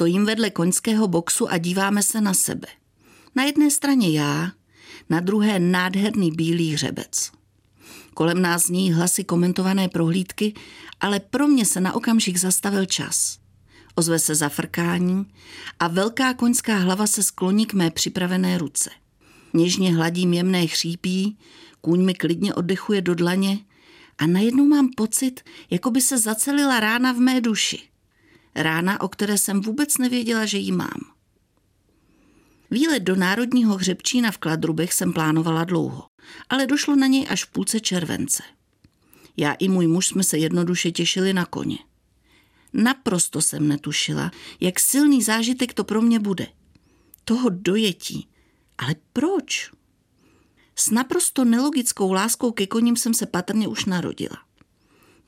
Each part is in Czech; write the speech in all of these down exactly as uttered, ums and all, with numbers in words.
Stojím vedle koňského boxu a díváme se na sebe. Na jedné straně já, na druhé nádherný bílý hřebec. Kolem nás zní hlasy komentované prohlídky, ale pro mě se na okamžik zastavil čas. Ozve se zafrkání a velká koňská hlava se skloní k mé připravené ruce. Něžně hladím jemné chřípí, kůň mi klidně oddechuje do dlaně a najednou mám pocit, jako by se zacelila rána v mé duši. Rána, o které jsem vůbec nevěděla, že ji mám. Výlet do Národního hřebčína v Kladrubech jsem plánovala dlouho, ale došlo na něj až v půlce července. Já i můj muž jsme se jednoduše těšili na koně. Naprosto jsem netušila, jak silný zážitek to pro mě bude. Toho dojetí. Ale proč? S naprosto nelogickou láskou ke koním jsem se patrně už narodila.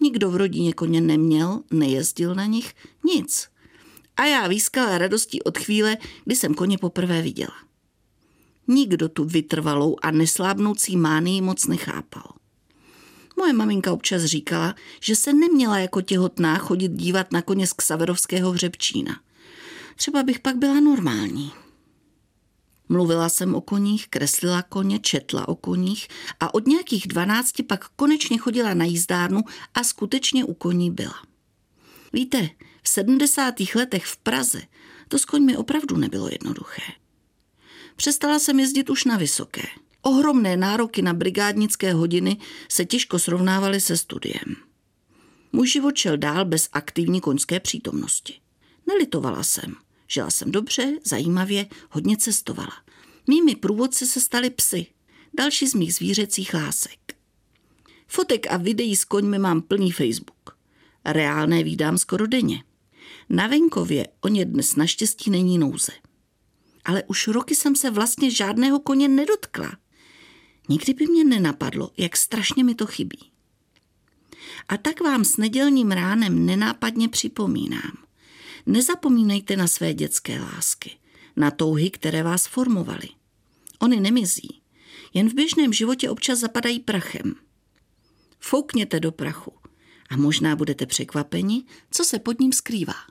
Nikdo v rodině koně neměl, nejezdil na nich, nic. A já výskala radostí od chvíle, kdy jsem koně poprvé viděla. Nikdo tu vytrvalou a neslábnoucí mánii moc nechápal. Moje maminka občas říkala, že se neměla jako těhotná chodit dívat na koně z Ksaverovského hřebčína. Třeba bych pak byla normální. Mluvila jsem o koních, kreslila koně, četla o koních a od nějakých dvanácti pak konečně chodila na jízdárnu a skutečně u koní byla. Víte, v sedmdesátých letech v Praze to s koňmi opravdu nebylo jednoduché. Přestala jsem jezdit už na vysoké. Ohromné nároky na brigádnické hodiny se těžko srovnávaly se studiem. Můj život šel dál bez aktivní koňské přítomnosti. Nelitovala jsem. Žila jsem dobře, zajímavě, hodně cestovala. Mými průvodci se staly psy, další z mých zvířecích lásek. Fotek a videí s koňmi mám plný Facebook. Reálné vídám skoro denně. Na venkově o ně dnes naštěstí není nouze. Ale už roky jsem se vlastně žádného koně nedotkla. Nikdy by mě nenapadlo, jak strašně mi to chybí. A tak vám s nedělním ránem nenápadně připomínám. Nezapomínejte na své dětské lásky, na touhy, které vás formovaly. Ony nemizí, jen v běžném životě občas zapadají prachem. Foukněte do prachu a možná budete překvapeni, co se pod ním skrývá.